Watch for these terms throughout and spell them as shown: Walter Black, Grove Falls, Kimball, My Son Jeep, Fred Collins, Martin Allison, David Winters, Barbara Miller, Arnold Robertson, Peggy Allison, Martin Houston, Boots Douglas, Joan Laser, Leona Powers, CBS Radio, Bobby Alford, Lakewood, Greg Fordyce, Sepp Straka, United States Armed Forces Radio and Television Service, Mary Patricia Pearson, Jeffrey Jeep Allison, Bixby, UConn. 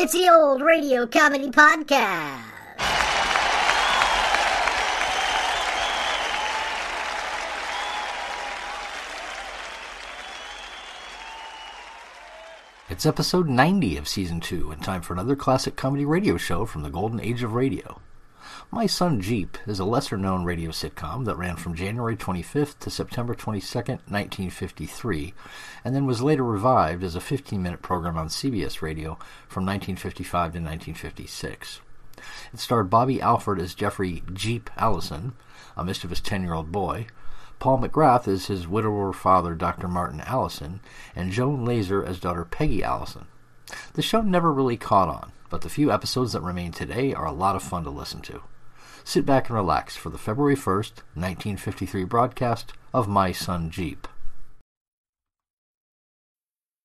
It's the Old Radio Comedy Podcast. It's episode 90 of season 2, and time for another classic comedy radio show from the golden age of radio. My Son Jeep is a lesser-known radio sitcom that ran from January 25th to September 22nd, 1953, and then was later revived as a 15-minute program on CBS Radio from 1955 to 1956. It starred Bobby Alford as Jeffrey Jeep Allison, a mischievous 10-year-old boy, Paul McGrath as his widower father, Dr. Martin Allison, and Joan Laser as daughter Peggy Allison. The show never really caught on, but the few episodes that remain today are a lot of fun to listen to. Sit back and relax for the February 1st, 1953 broadcast of My Son Jeep.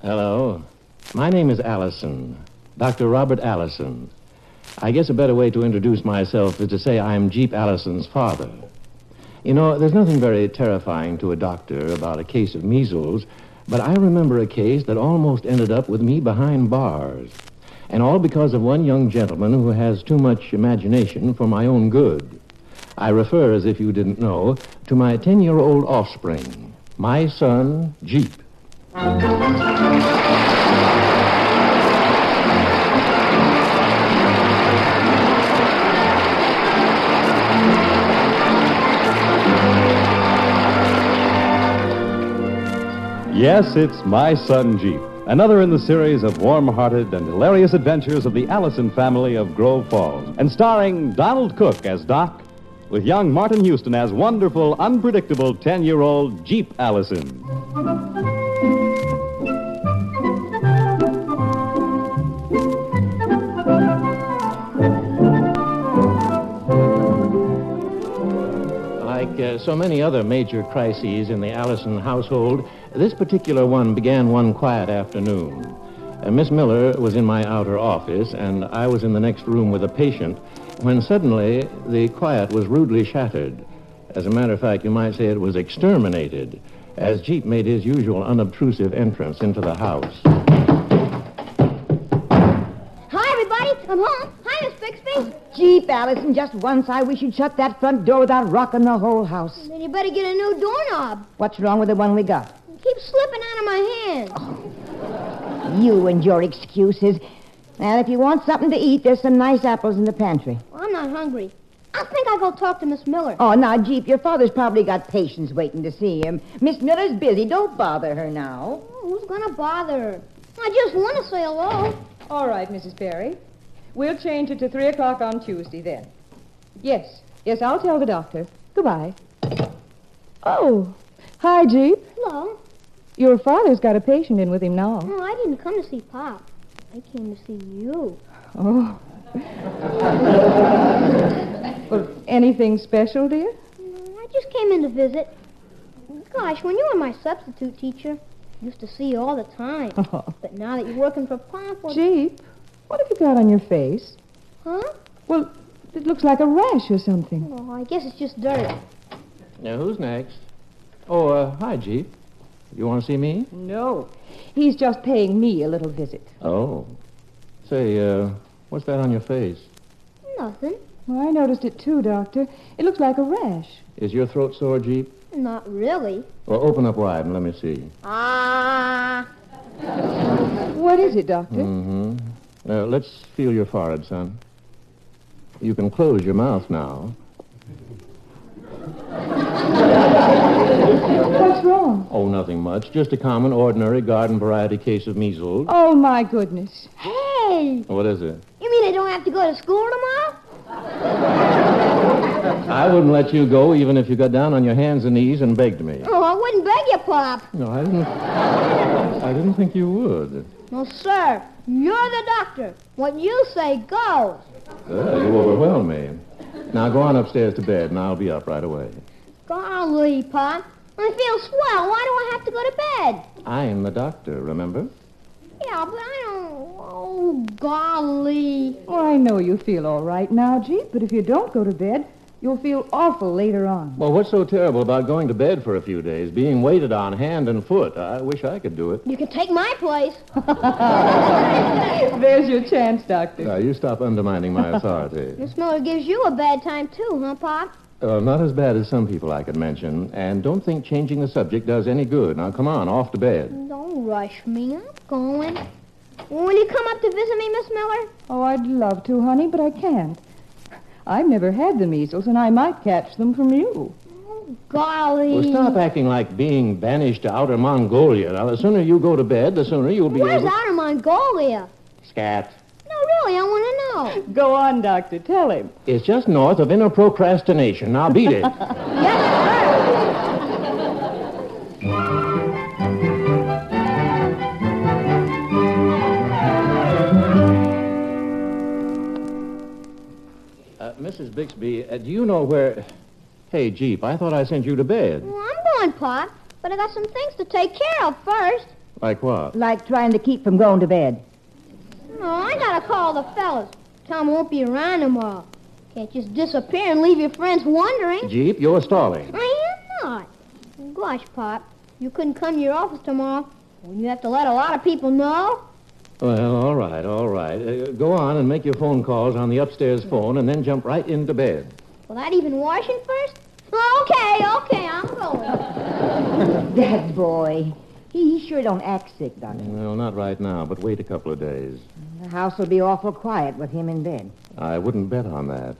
Hello. My name is Allison, Dr. Robert Allison. I guess a better way to introduce myself is to say I'm Jeep Allison's father. You know, there's nothing very terrifying to a doctor about a case of measles, but I remember a case that almost ended up with me behind bars, and all because of one young gentleman who has too much imagination for my own good. I refer, as if you didn't know, to my 10-year-old offspring, my son, Jeep. Yes, it's My Son Jeep, another in the series of warm-hearted and hilarious adventures of the Allison family of Grove Falls, and starring Donald Cook as Doc, with young Martin Houston as wonderful, unpredictable 10-year-old Jeep Allison. So many other major crises in the Allison household, this particular one began one quiet afternoon. Miss Miller was in my outer office, and I was in the next room with a patient, when suddenly the quiet was rudely shattered. As a matter of fact, you might say it was exterminated, as Jeep made his usual unobtrusive entrance into the house. Come home. Hi, Miss Bixby. Jeep, Allison, just once I wish you'd shut that front door without rocking the whole house. Then you better get a new doorknob. What's wrong with the one we got? It keeps slipping out of my hand. Oh. You and your excuses. Well, if you want something to eat, there's some nice apples in the pantry. Well, I'm not hungry. I think I'll go talk to Miss Miller. Oh, now, Jeep, your father's probably got patients waiting to see him. Miss Miller's busy. Don't bother her now. Oh, who's going to bother her? I just want to say hello. All right, Mrs. Perry. We'll change it to 3 o'clock on Tuesday, then. Yes, I'll tell the doctor. Goodbye. Oh, hi, Jeep. Hello. Your father's got a patient in with him now. No, I didn't come to see Pop. I came to see you. Oh. Well, anything special, dear? I just came in to visit. Gosh, when you were my substitute teacher, I used to see you all the time. Oh. But now that you're working for Pop... Jeep... What have you got on your face? Huh? Well, it looks like a rash or something. Oh, I guess it's just dirt. Now, who's next? Oh, hi, Jeep. You want to see me? No. He's just paying me a little visit. Oh. Say, what's that on your face? Nothing. Well, I noticed it too, Doctor. It looks like a rash. Is your throat sore, Jeep? Not really. Well, open up wide and let me see. Ah! What is it, Doctor? Mm-hmm. Let's feel your forehead, son. You can close your mouth now. What's wrong? Oh, nothing much. Just a common, ordinary, garden variety case of measles. Oh, my goodness. Hey! What is it? You mean I don't have to go to school tomorrow? I wouldn't let you go even if you got down on your hands and knees and begged me. Oh, I wouldn't beg you, Pop. No, I didn't think you would. No, sir. You're the doctor. What you say goes. You overwhelm me. Now go on upstairs to bed, and I'll be up right away. Golly, Pop. I feel swell. Why do I have to go to bed? I'm the doctor, remember? Yeah, but I don't... Oh, golly. Well, I know you feel all right now, Jeep, but if you don't go to bed, you'll feel awful later on. Well, what's so terrible about going to bed for a few days, being waited on hand and foot? I wish I could do it. You can take my place. There's your chance, Doctor. Now, you stop undermining my authority. Miss Miller gives you a bad time, too, huh, Pop? Not as bad as some people I could mention. And don't think changing the subject does any good. Now, come on, off to bed. Don't rush me. I'm going. Will you come up to visit me, Miss Miller? Oh, I'd love to, honey, but I can't. I've never had the measles, and I might catch them from you. Oh, golly. Well, stop acting like being banished to outer Mongolia. Now, the sooner you go to bed, the sooner you'll be Where's outer Mongolia? Scat. No, really, I want to know. Go on, Doctor, tell him. It's just north of inner procrastination. Now, beat it. Yes, sir. Mrs. Bixby, do you know where... Hey, Jeep, I thought I sent you to bed. Well, I'm going, Pop, but I got some things to take care of first. Like what? Like trying to keep from going to bed. No, I gotta call the fellas. Tom won't be around tomorrow. Can't just disappear and leave your friends wondering. Jeep, you're stalling. I am not. Gosh, Pop, you couldn't come to your office tomorrow. Wouldn't you have to let a lot of people know? Well, all right. Go on and make your phone calls on the upstairs phone and then jump right into bed. Without even washing first? Okay, I'm going. That boy. He sure don't act sick, Doctor. Well, not right now, but wait a couple of days. The house will be awful quiet with him in bed. I wouldn't bet on that.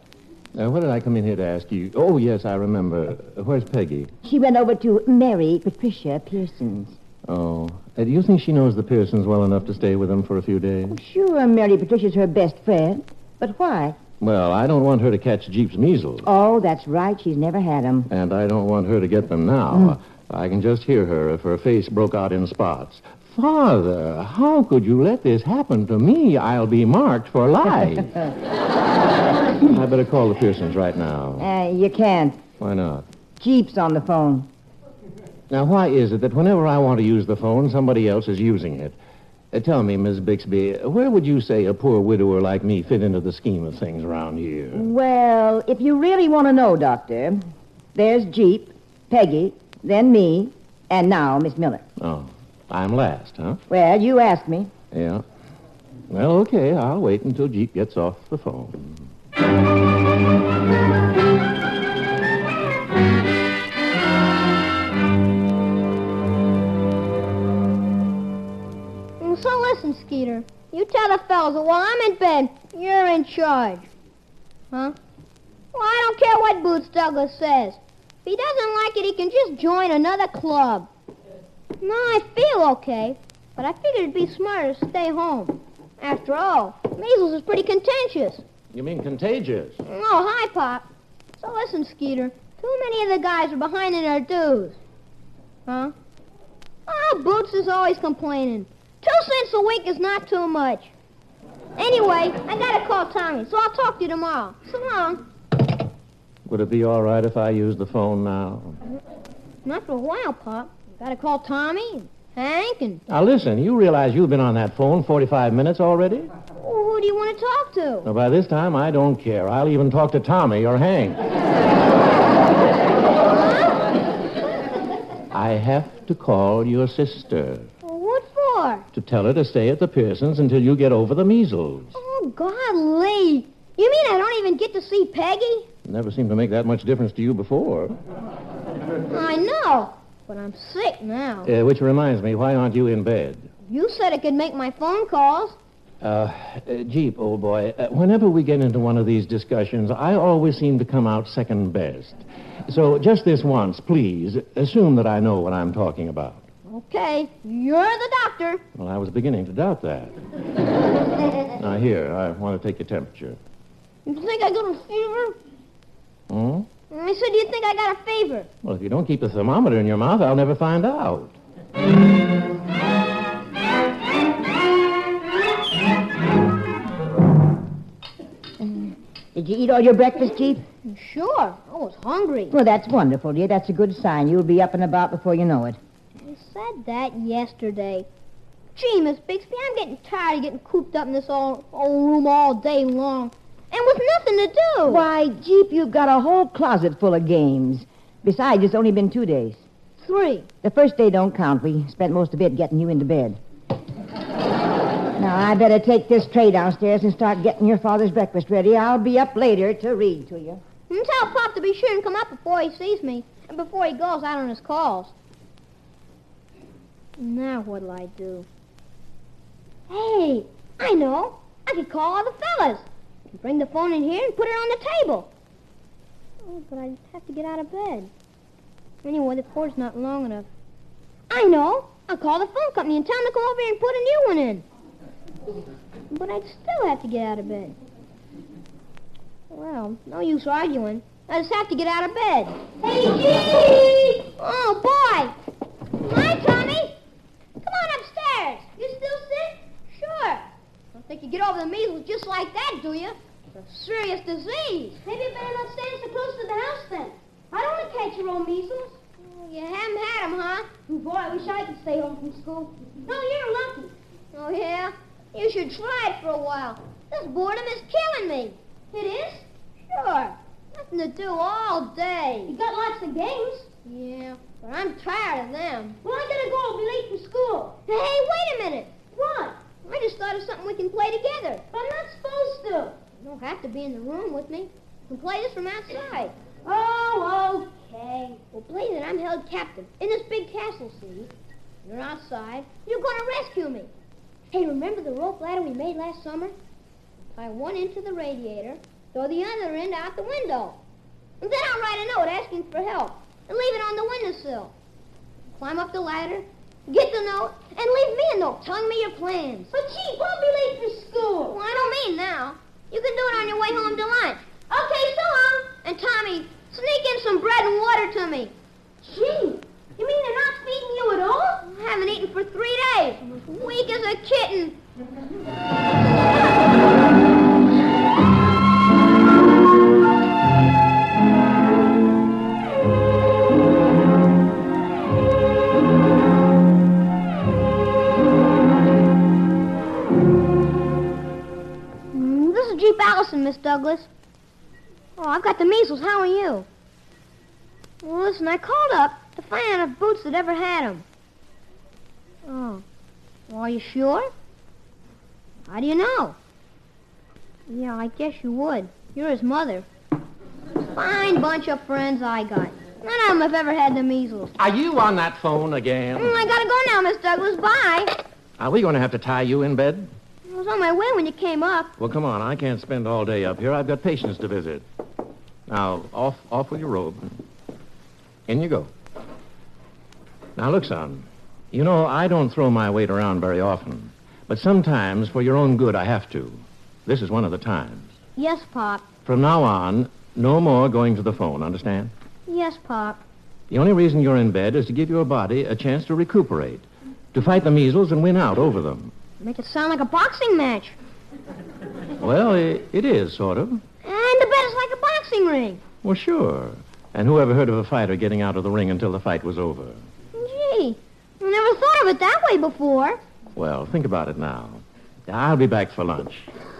What did I come in here to ask you? Oh, yes, I remember. Where's Peggy? She went over to Mary Patricia Pearson's. Oh. Do you think she knows the Pearsons well enough to stay with them for a few days? Oh, sure, Mary Patricia's her best friend. But why? Well, I don't want her to catch Jeep's measles. Oh, that's right. She's never had them. And I don't want her to get them now. I can just hear her if her face broke out in spots. Father, how could you let this happen to me? I'll be marked for life. I better call the Pearsons right now. You can't. Why not? Jeep's on the phone. Now, why is it that whenever I want to use the phone, somebody else is using it? Tell me, Miss Bixby, where would you say a poor widower like me fit into the scheme of things around here? Well, if you really want to know, Doctor, there's Jeep, Peggy, then me, and now Miss Miller. Oh, I'm last, huh? Well, you asked me. Yeah. Well, okay, I'll wait until Jeep gets off the phone. So listen, Skeeter. You tell the fellas that while I'm in bed, you're in charge. Huh? Well, I don't care what Boots Douglas says. If he doesn't like it, he can just join another club. No, I feel okay, but I figured it'd be smarter to stay home. After all, measles is pretty contentious. You mean contagious? Oh, hi, Pop. So listen, Skeeter. Too many of the guys are behind in their dues. Huh? Oh, Boots is always complaining. 2 cents a week is not too much. Anyway, I gotta call Tommy, so I'll talk to you tomorrow. So long. Would it be all right if I used the phone now? Not for a while, Pop. Gotta call Tommy and Hank and... Now, listen, you realize you've been on that phone 45 minutes already? Well, who do you want to talk to? Well, by this time, I don't care. I'll even talk to Tommy or Hank. Huh? I have to call your sister. To tell her to stay at the Pearsons until you get over the measles. Oh, golly. You mean I don't even get to see Peggy? Never seemed to make that much difference to you before. I know, but I'm sick now. Which reminds me, why aren't you in bed? You said I could make my phone calls. Jeep, old boy, whenever we get into one of these discussions, I always seem to come out second best. So just this once, please, assume that I know what I'm talking about. Okay, you're the doctor. Well, I was beginning to doubt that. Now, here, I want to take your temperature. You think I got a fever? Hmm? me, so do you think I got a fever? Well, if you don't keep the thermometer in your mouth, I'll never find out. Did you eat all your breakfast, Jeep? Sure. I was hungry. Well, that's wonderful, dear. That's a good sign. You'll be up and about before you know it. You said that yesterday. Gee, Miss Bixby, I'm getting tired of getting cooped up in this old room all day long. And with nothing to do. Why, Jeep, you've got a whole closet full of games. Besides, it's only been 2 days. 3. The first day don't count. We spent most of it getting you into bed. Now, I better take this tray downstairs and start getting your father's breakfast ready. I'll be up later to read to you. And tell Pop to be sure and come up before he sees me and before he goes out on his calls. Now what'll I do? Hey, I know. I could call all the fellas. I could bring the phone in here and put it on the table. Oh, but I'd have to get out of bed. Anyway, the cord's not long enough. I know. I'll call the phone company and tell them to come over here and put a new one in. But I'd still have to get out of bed. Well, no use arguing. I just have to get out of bed. Hey, Jeep! Oh, boy! Hi, Tommy! Come on upstairs! You still sick? Sure. Don't think you get over the measles just like that, do you? It's a serious disease. Maybe you better not stand so close to the house, then. I don't want to catch your old measles. Oh, you haven't had them, huh? Oh, boy, I wish I could stay home from school. No, you're lucky. Oh, yeah? You should try it for a while. This boredom is killing me. It is? Sure. Nothing to do all day. You got lots of games. Yeah, but I'm tired of them. Well, I gotta go. I'll be late for school. Hey, wait a minute. What? I just thought of something we can play together. But I'm not supposed to. You don't have to be in the room with me. You can play this from outside. Oh, okay. Well, play that I'm held captive in this big castle, see? You're outside. You're gonna rescue me. Hey, remember the rope ladder we made last summer? Tie one end to the radiator, throw the other end out the window. And then I'll write a note asking for help and leave it on the windowsill. Climb up the ladder, get the note, and leave me a note telling me your plans. But, Jeep, I'll be late for school. Well, I don't mean now. You can do it on your way home to lunch. Okay, so long. And, Tommy, sneak in some bread and water to me. Jeep. You mean they're not feeding you at all? I haven't eaten for 3 days. Weak as a kitten. This is Jeep Allison, Miss Douglas. Oh, I've got the measles. How are you? Well, listen, I called up to find out if Boots had ever had them. Oh. Well, are you sure? How do you know? Yeah, I guess you would. You're his mother. Fine bunch of friends I got. None of them have ever had the measles. Are you on that phone again? I gotta go now, Miss Douglas. Bye. Are we going to have to tie you in bed? I was on my way when you came up. Well, come on. I can't spend all day up here. I've got patients to visit. Now, off with your robe. In you go. Now, look, son, you know, I don't throw my weight around very often, but sometimes for your own good I have to. This is one of the times. Yes, Pop. From now on, no more going to the phone, understand? Yes, Pop. The only reason you're in bed is to give your body a chance to recuperate, to fight the measles and win out over them. Make it sound like a boxing match. Well, it is, sort of. And the bed is like a boxing ring. Well, sure. And whoever heard of a fighter getting out of the ring until the fight was over? Gee, I never thought of it that way before. Well, think about it now. I'll be back for lunch.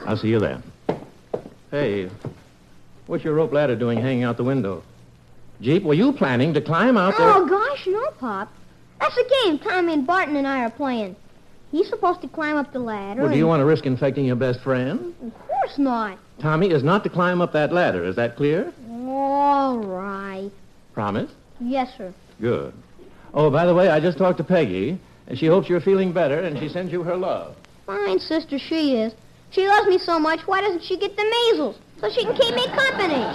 I'll see you then. Hey, what's your rope ladder doing hanging out the window? Jeep, were you planning to climb out there? Oh, gosh, no, Pop. That's a game Tommy and Barton and I are playing. He's supposed to climb up the ladder. Well, do you want to risk infecting your best friend? Of course not. Tommy is not to climb up that ladder. Is that clear? All right. Promise? Yes, sir. Good. Oh, by the way, I just talked to Peggy, and she hopes you're feeling better, and she sends you her love. Fine, sister, she is. She loves me so much, why doesn't she get the measles? So she can keep me company.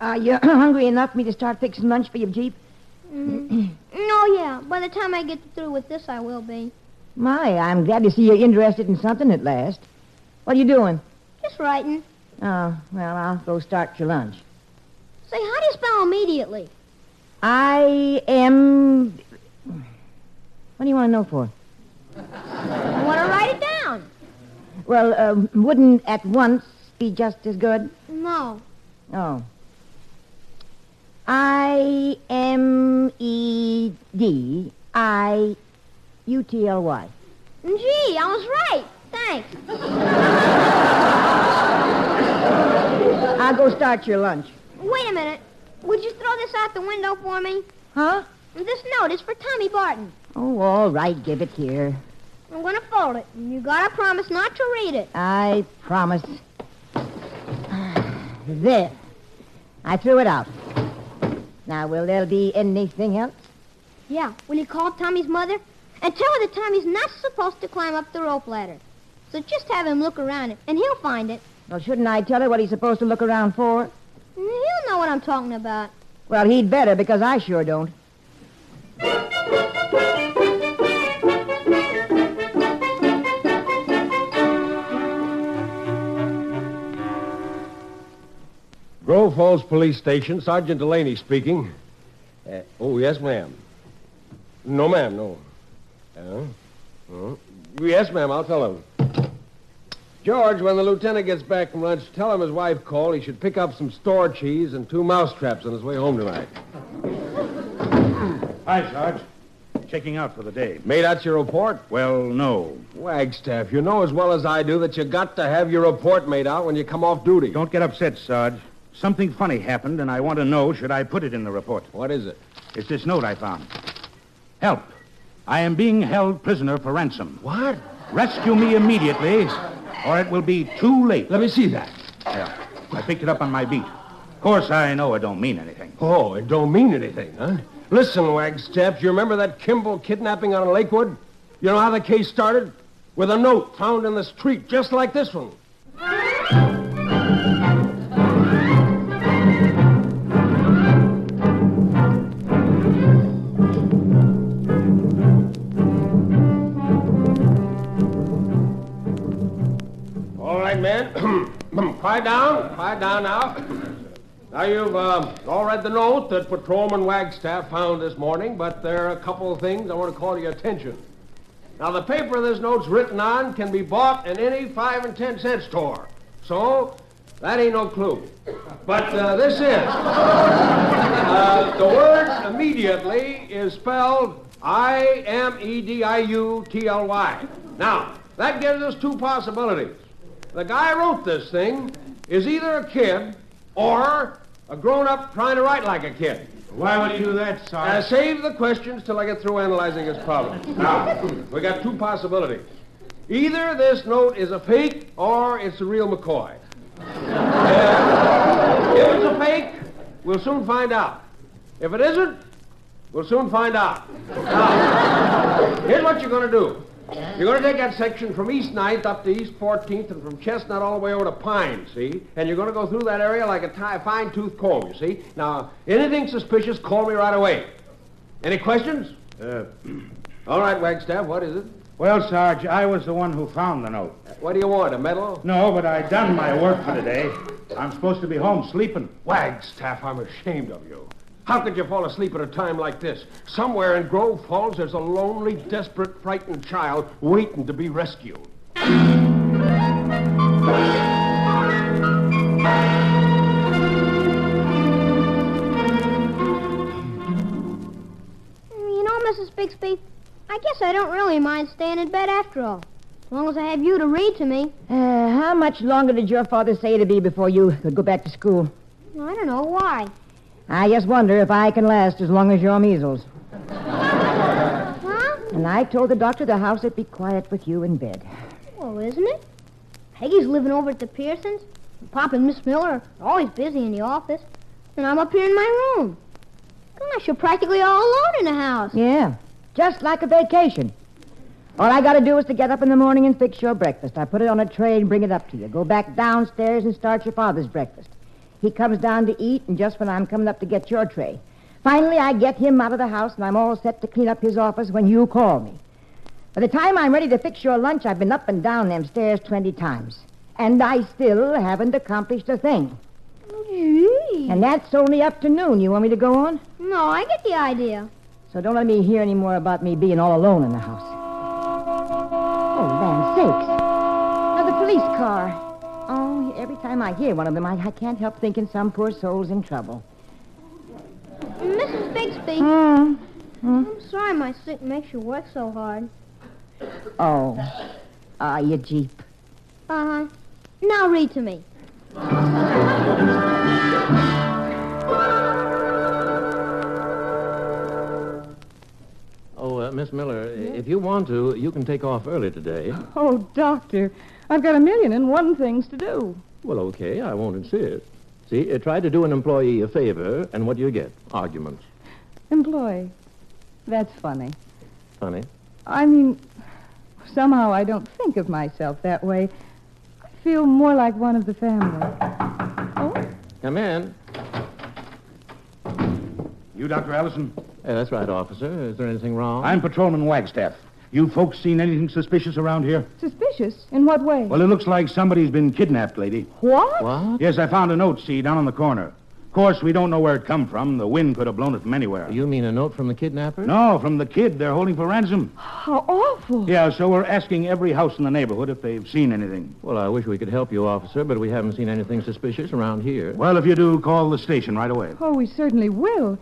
Are you hungry enough for me to start fixing lunch for you, Jeep? Mm-hmm. Oh, yeah, but By the time I get through with this, I will be. My, I'm glad to see you're interested in something at last. What are you doing? Just writing. Oh, well, I'll go start your lunch. Say, how do you spell immediately? I-M... What do you want to know for? I want to write it down. Well, wouldn't at once be just as good? No. Oh. I-M-E-D-I-U-T-L-Y. Gee, I was right. Thanks. I'll go start your lunch. Wait a minute. Would you throw this out the window for me? Huh? This note is for Tommy Barton. Oh, all right. Give it here. I'm going to fold it. You got to promise not to read it. I promise. There. I threw it out. Now, will there be anything else? Yeah. Will you call Tommy's mother? And tell her that Tommy's not supposed to climb up the rope ladder. So just have him look around it, and he'll find it. Well, shouldn't I tell her what he's supposed to look around for? He'll know what I'm talking about. Well, he'd better, because I sure don't. Grove Falls Police Station, Sergeant Delaney speaking. Oh, yes, ma'am. No, ma'am, no. Yes, ma'am, I'll tell him. George, when the lieutenant gets back from lunch, tell him his wife called. He should pick up some store cheese and 2 mousetraps on his way home tonight. Hi, Sarge. Checking out for the day. Made out your report? Well, no. Wagstaff, you know as well as I do that you got to have your report made out when you come off duty. Don't get upset, Sarge. Something funny happened, and I want to know, should I put it in the report? What is it? It's this note I found. Help. I am being held prisoner for ransom. What? Rescue me immediately, or it will be too late. Let me see that. Yeah. I picked it up on my beat. Of course, I know it don't mean anything. Oh, it don't mean anything, huh? Listen, Wagstaff, you remember that Kimball kidnapping out of Lakewood? You know how the case started? With a note found in the street, just like this one. Quiet down now. Now, you've all read the note that Patrolman Wagstaff found this morning, but there are a couple of things I want to call to your attention. Now, the paper this note's written on can be bought in any 5 and 10 cent store. So, that ain't no clue. But this is. The word immediately is spelled I-M-E-D-I-U-T-L-Y. Now, that gives us 2 possibilities. The guy who wrote this thing is either a kid or a grown-up trying to write like a kid. Why would he do that, Sarge? Save the questions till I get through analyzing his problem. Now, we got 2 possibilities. Either this note is a fake or it's a real McCoy. If it's a fake, we'll soon find out. If it isn't, we'll soon find out. Now, here's what you're going to do. You're going to take that section from East 9th up to East 14th and from Chestnut all the way over to Pine, see? And you're going to go through that area like a fine-tooth comb, you see? Now, anything suspicious, call me right away. Any questions? All right, Wagstaff, what is it? Well, Sarge, I was the one who found the note. What do you want, a medal? No, but I done my work for today. I'm supposed to be home sleeping. Wagstaff, I'm ashamed of you. How could you fall asleep at a time like this? Somewhere in Grove Falls, there's a lonely, desperate, frightened child waiting to be rescued. You know, Mrs. Bixby, I guess I don't really mind staying in bed after all, as long as I have you to read to me. How much longer did your father say it'd be before you could go back to school? I don't know. Why? I just wonder if I can last as long as your measles. Huh? And I told the doctor the house would be quiet with you in bed. Well, isn't it? Peggy's living over at the Pearsons. Pop and Miss Miller are always busy in the office. And I'm up here in my room. Gosh, you're practically all alone in the house. Yeah, just like a vacation. All I got to do is to get up in the morning and fix your breakfast. I put it on a tray and bring it up to you. Go back downstairs and start your father's breakfast. He comes down to eat, and just when I'm coming up to get your tray, Finally, I get him out of the house, and I'm all set to clean up his office when you call me. By the time I'm ready to fix your lunch, I've been up and down them stairs 20 times. And I still haven't accomplished a thing. Gee. And that's only up to noon. You want me to go on? No, I get the idea. So don't let me hear any more about me being all alone in the house. Oh, land's sakes. Now, the police car. Oh, every time I hear one of them, I can't help thinking some poor soul's in trouble. Mrs. Bixby. I'm sorry my sick makes you work so hard. Oh. Your Jeep. Uh-huh. Now read to me. Miss Miller, yes? If you want to, you can take off early today. Oh, Doctor, I've got 1,001 things to do. Well, okay, I won't insist. See, try to do an employee a favor, and what do you get? Arguments. Employee. That's funny. Funny? I mean, somehow I don't think of myself that way. I feel more like one of the family. Oh? Come in. You, Dr. Allison? That's right, officer. Is there anything wrong? I'm Patrolman Wagstaff. You folks seen anything suspicious around here? Suspicious? In what way? Well, it looks like somebody's been kidnapped, lady. What? What? Yes, I found a note, see, down on the corner. Of course, we don't know where it come from. The wind could have blown it from anywhere. You mean a note from the kidnappers? No, from the kid they're holding for ransom. How awful. Yeah, so we're asking every house in the neighborhood if they've seen anything. Well, I wish we could help you, officer, but we haven't seen anything suspicious around here. Well, if you do, call the station right away. Oh, we certainly will.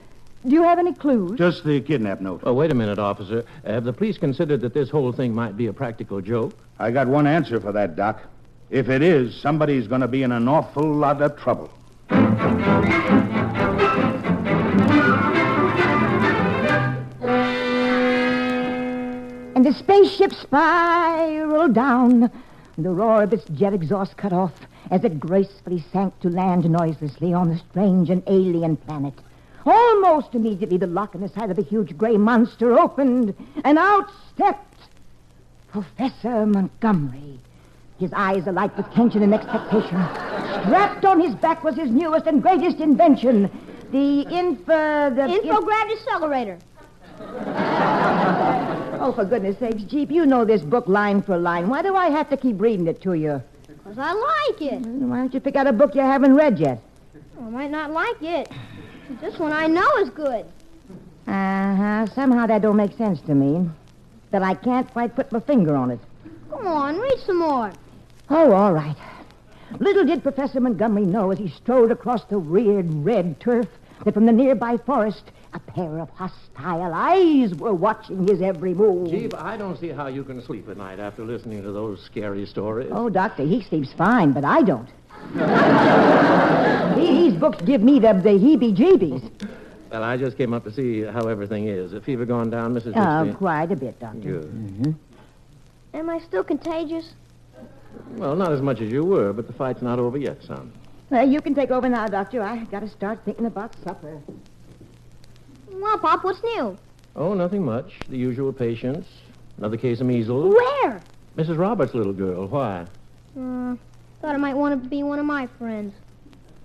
Do you have any clues? Just the kidnap note. Oh, wait a minute, officer. Have the police considered that this whole thing might be a practical joke? I got one answer for that, Doc. If it is, somebody's going to be in an awful lot of trouble. And the spaceship spiraled down. The roar of its jet exhaust cut off as it gracefully sank to land noiselessly on the strange and alien planet. Almost immediately, the lock in the side of the huge gray monster opened, and out stepped Professor Montgomery. His eyes alight with tension and expectation. Strapped on his back was his newest and greatest invention, the infrared accelerator. Oh, for goodness sakes, Jeep, you know this book line for line. Why do I have to keep reading it to you? Because I like it. Well, why don't you pick out a book you haven't read yet? I might not like it. This one I know is good. Uh-huh. Somehow that don't make sense to me. But I can't quite put my finger on it. Come on, read some more. Oh, all right. Little did Professor Montgomery know as he strode across the weird red turf that from the nearby forest a pair of hostile eyes were watching his every move. Gee, but I don't see how you can sleep at night after listening to those scary stories. Oh, Doctor, he sleeps fine, but I don't. These books give me the heebie-jeebies. Well, I just came up to see how everything is. A fever gone down, Mrs. Dixie? Quite a bit, Doctor. Good. Mm-hmm. Am I still contagious? Well, not as much as you were, but the fight's not over yet, son. Well, you can take over now, Doctor. I've got to start thinking about supper. Well, Pop, what's new? Oh, nothing much. The usual patients. Another case of measles. Where? Mrs. Roberts' little girl. Why? Thought I might want to be one of my friends.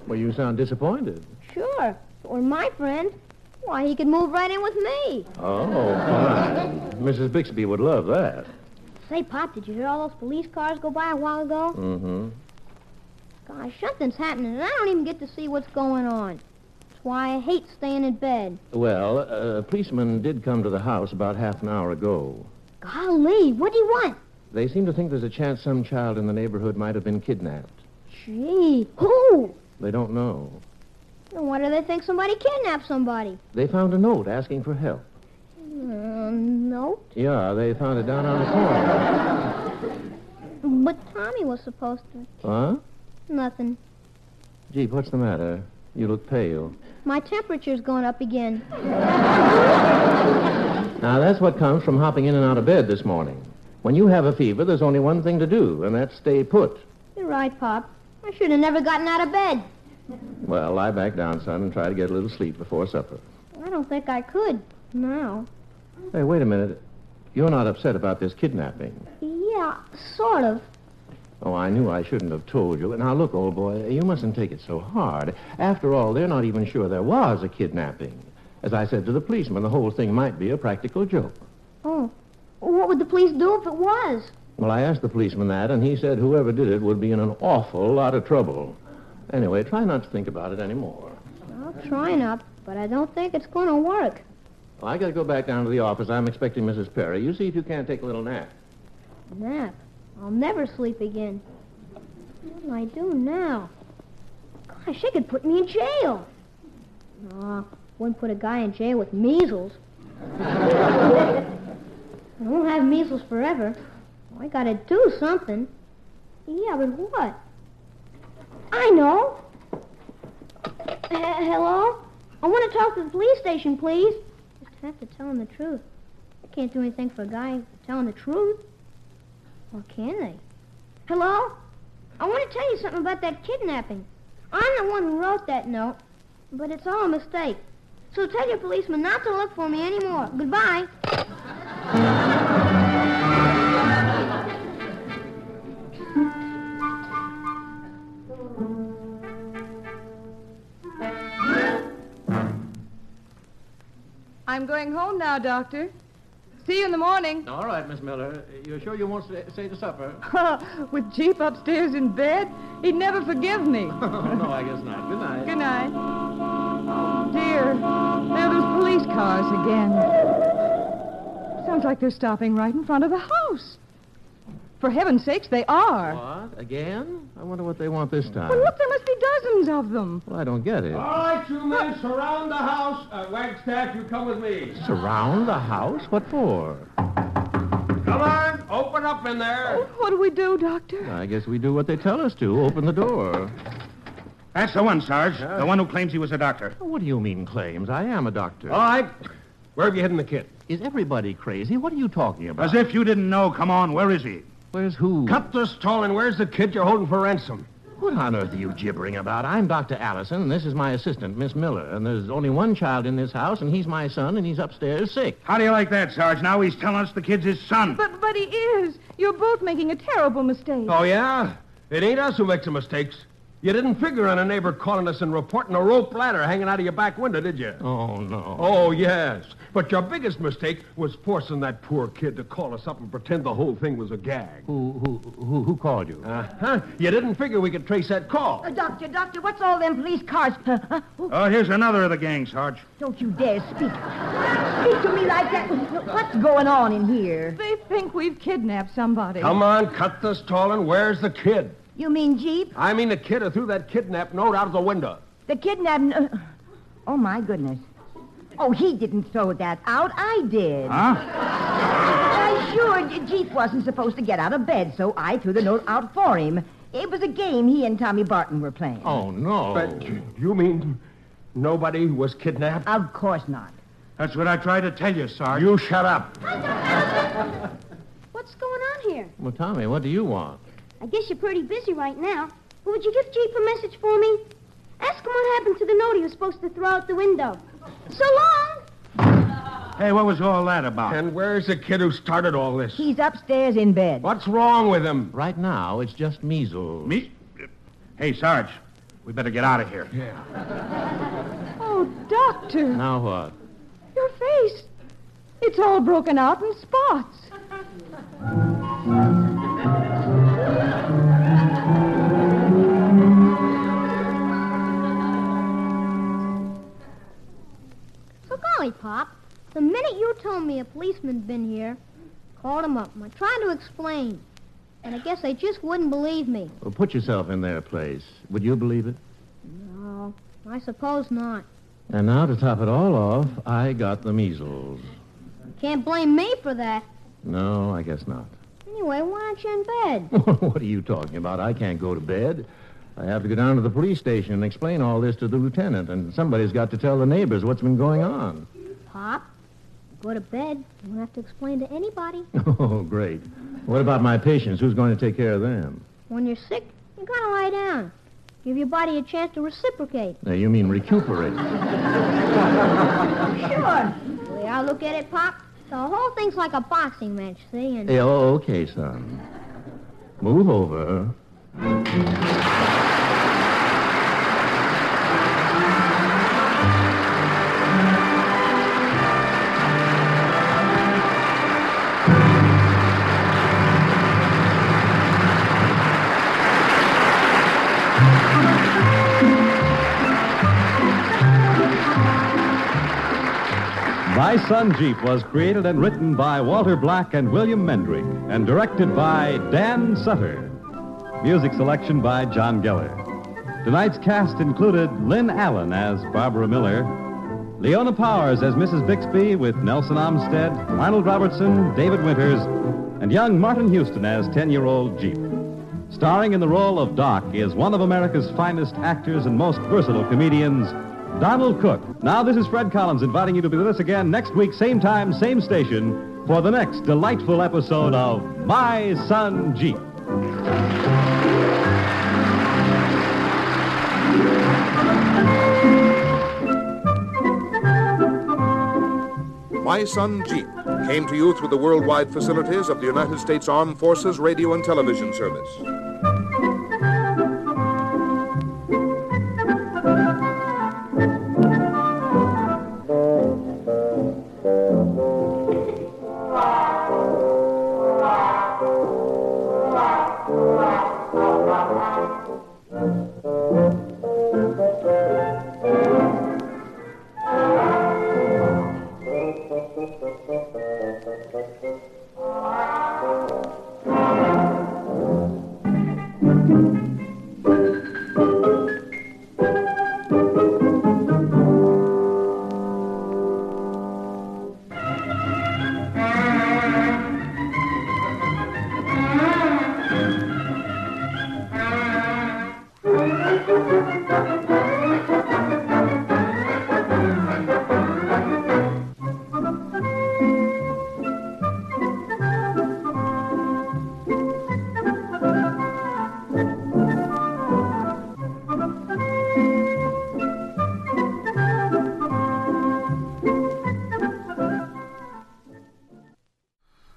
Well, you sound disappointed. Sure. Or my friend. Why, he could move right in with me. Oh, fine. Mrs. Bixby would love that. Say, Pop, did you hear all those police cars go by a while ago? Mm-hmm. Gosh, something's happening, and I don't even get to see what's going on. That's why I hate staying in bed. Well, a policeman did come to the house about half an hour ago. Golly, what do you want? They seem to think there's a chance some child in the neighborhood might have been kidnapped. Gee, who? They don't know. Then why do they think somebody kidnapped somebody? They found a note asking for help. Note? Yeah, they found it down on the corner. But Tommy was supposed to... Huh? Nothing. Gee, what's the matter? You look pale. My temperature's gone up again. Now, that's what comes from hopping in and out of bed this morning. When you have a fever, there's only one thing to do, and that's stay put. You're right, Pop. I should have never gotten out of bed. Well, lie back down, son, and try to get a little sleep before supper. I don't think I could now. Hey, wait a minute. You're not upset about this kidnapping. Yeah, sort of. Oh, I knew I shouldn't have told you. Now, look, old boy, you mustn't take it so hard. After all, they're not even sure there was a kidnapping. As I said to the policeman, the whole thing might be a practical joke. Oh. What would the police do if it was? Well, I asked the policeman that, and he said whoever did it would be in an awful lot of trouble. Anyway, try not to think about it anymore. I'll try not, but I don't think it's going to work. Well, I got to go back down to the office. I'm expecting Mrs. Perry. You see if you can't take a little nap. Nap? I'll never sleep again. What do I do now? Gosh, they could put me in jail. No, wouldn't put a guy in jail with measles. I won't have measles forever. I gotta do something. Yeah, but what? I know. Hello? I want to talk to the police station, please. Just have to tell them the truth. I can't do anything for a guy telling the truth. Or can they? Hello? I want to tell you something about that kidnapping. I'm the one who wrote that note, but it's all a mistake. So tell your policeman not to look for me anymore. Goodbye. I'm going home now, Doctor. See you in the morning. All right, Miss Miller. You're sure you won't stay to supper? With Jeep upstairs in bed? He'd never forgive me. No, I guess not. Good night. Good night. Oh, dear. There are those police cars again. Sounds like they're stopping right in front of the house. For heaven's sakes, they are. What? Again? I wonder what they want this time. Well, look, there must be dozens of them. Well, I don't get it. All right, you men, surround the house. Wagstaff, you come with me. Surround the house? What for? Come on, open up in there. Oh, what do we do, Doctor? I guess we do what they tell us to. Open the door. That's the one, Sarge. Yeah. The one who claims he was a doctor. What do you mean, claims? I am a doctor. All right. Where have you hidden the kid? Is everybody crazy? What are you talking about? As if you didn't know. Come on, where is he? Where's who? Cut this toll, and where's the kid you're holding for ransom? What on earth are you gibbering about? I'm Dr. Allison, and this is my assistant, Miss Miller. And there's only one child in this house, and he's my son, and he's upstairs sick. How do you like that, Sarge? Now he's telling us the kid's his son. But he is. You're both making a terrible mistake. Oh, yeah? It ain't us who makes the mistakes. You didn't figure on a neighbor calling us and reporting a rope ladder hanging out of your back window, did you? Oh, no. Oh, yes. But your biggest mistake was forcing that poor kid to call us up and pretend the whole thing was a gag. Who called you? Uh-huh. You didn't figure we could trace that call. Doctor, what's all them police cars? Oh, here's another of the gang, Sarge. Don't you dare speak. Speak to me like that. What's going on in here? They think we've kidnapped somebody. Come on, cut this tall, and where's the kid? You mean Jeep? I mean the kid who threw that kidnap note out of the window. The kidnap... Oh, my goodness. Oh, he didn't throw that out. I did. Huh? Why, sure, Jeep wasn't supposed to get out of bed, so I threw the note out for him. It was a game he and Tommy Barton were playing. Oh, no. But you mean nobody was kidnapped? Of course not. That's what I tried to tell you, Sarge. You shut up. What's going on here? Well, Tommy, what do you want? I guess you're pretty busy right now. Would you give Jeep a message for me? Ask him what happened to the note he was supposed to throw out the window. So long! Hey, what was all that about? And where's the kid who started all this? He's upstairs in bed. What's wrong with him? Right now, it's just measles. Hey, Sarge, we better get out of here. Yeah. Oh, Doctor. Now what? Your face. It's all broken out in spots. Pop, the minute you told me a policeman's been here, called him up, and I tried to explain. And I guess they just wouldn't believe me. Well, put yourself in their place. Would you believe it? No, I suppose not. And now, to top it all off, I got the measles. You can't blame me for that. No, I guess not. Anyway, why aren't you in bed? What are you talking about? I can't go to bed. I have to go down to the police station and explain all this to the lieutenant, and somebody's got to tell the neighbors what's been going on. Pop, go to bed. You won't have to explain to anybody. Oh, great. What about my patients? Who's going to take care of them? When you're sick, you gotta lie down. Give your body a chance to reciprocate. Now, you mean recuperate. Sure. The way I look at it, Pop, the whole thing's like a boxing match, see? And... Hey, oh, okay, son. Move over. My Son Jeep was created and written by Walter Black and William Mendrick and directed by Dan Sutter. Music selection by John Geller. Tonight's cast included Lynn Allen as Barbara Miller, Leona Powers as Mrs. Bixby with Nelson Olmsted, Arnold Robertson, David Winters, and young Martin Houston as 10-year-old Jeep. Starring in the role of Doc is one of America's finest actors and most versatile comedians, Donald Cook. Now, this is Fred Collins inviting you to be with us again next week, same time, same station, for the next delightful episode of My Son Jeep. My Son Jeep came to you through the worldwide facilities of the United States Armed Forces Radio and Television Service.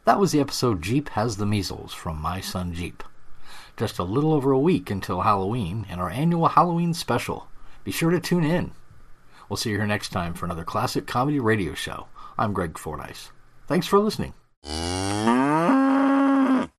That was the episode Jeep Has the Measles from My Son Jeep. Just a little over a week until Halloween and our annual Halloween special. Be sure to tune in. We'll see you here next time for another classic comedy radio show. I'm Greg Fordyce. Thanks for listening.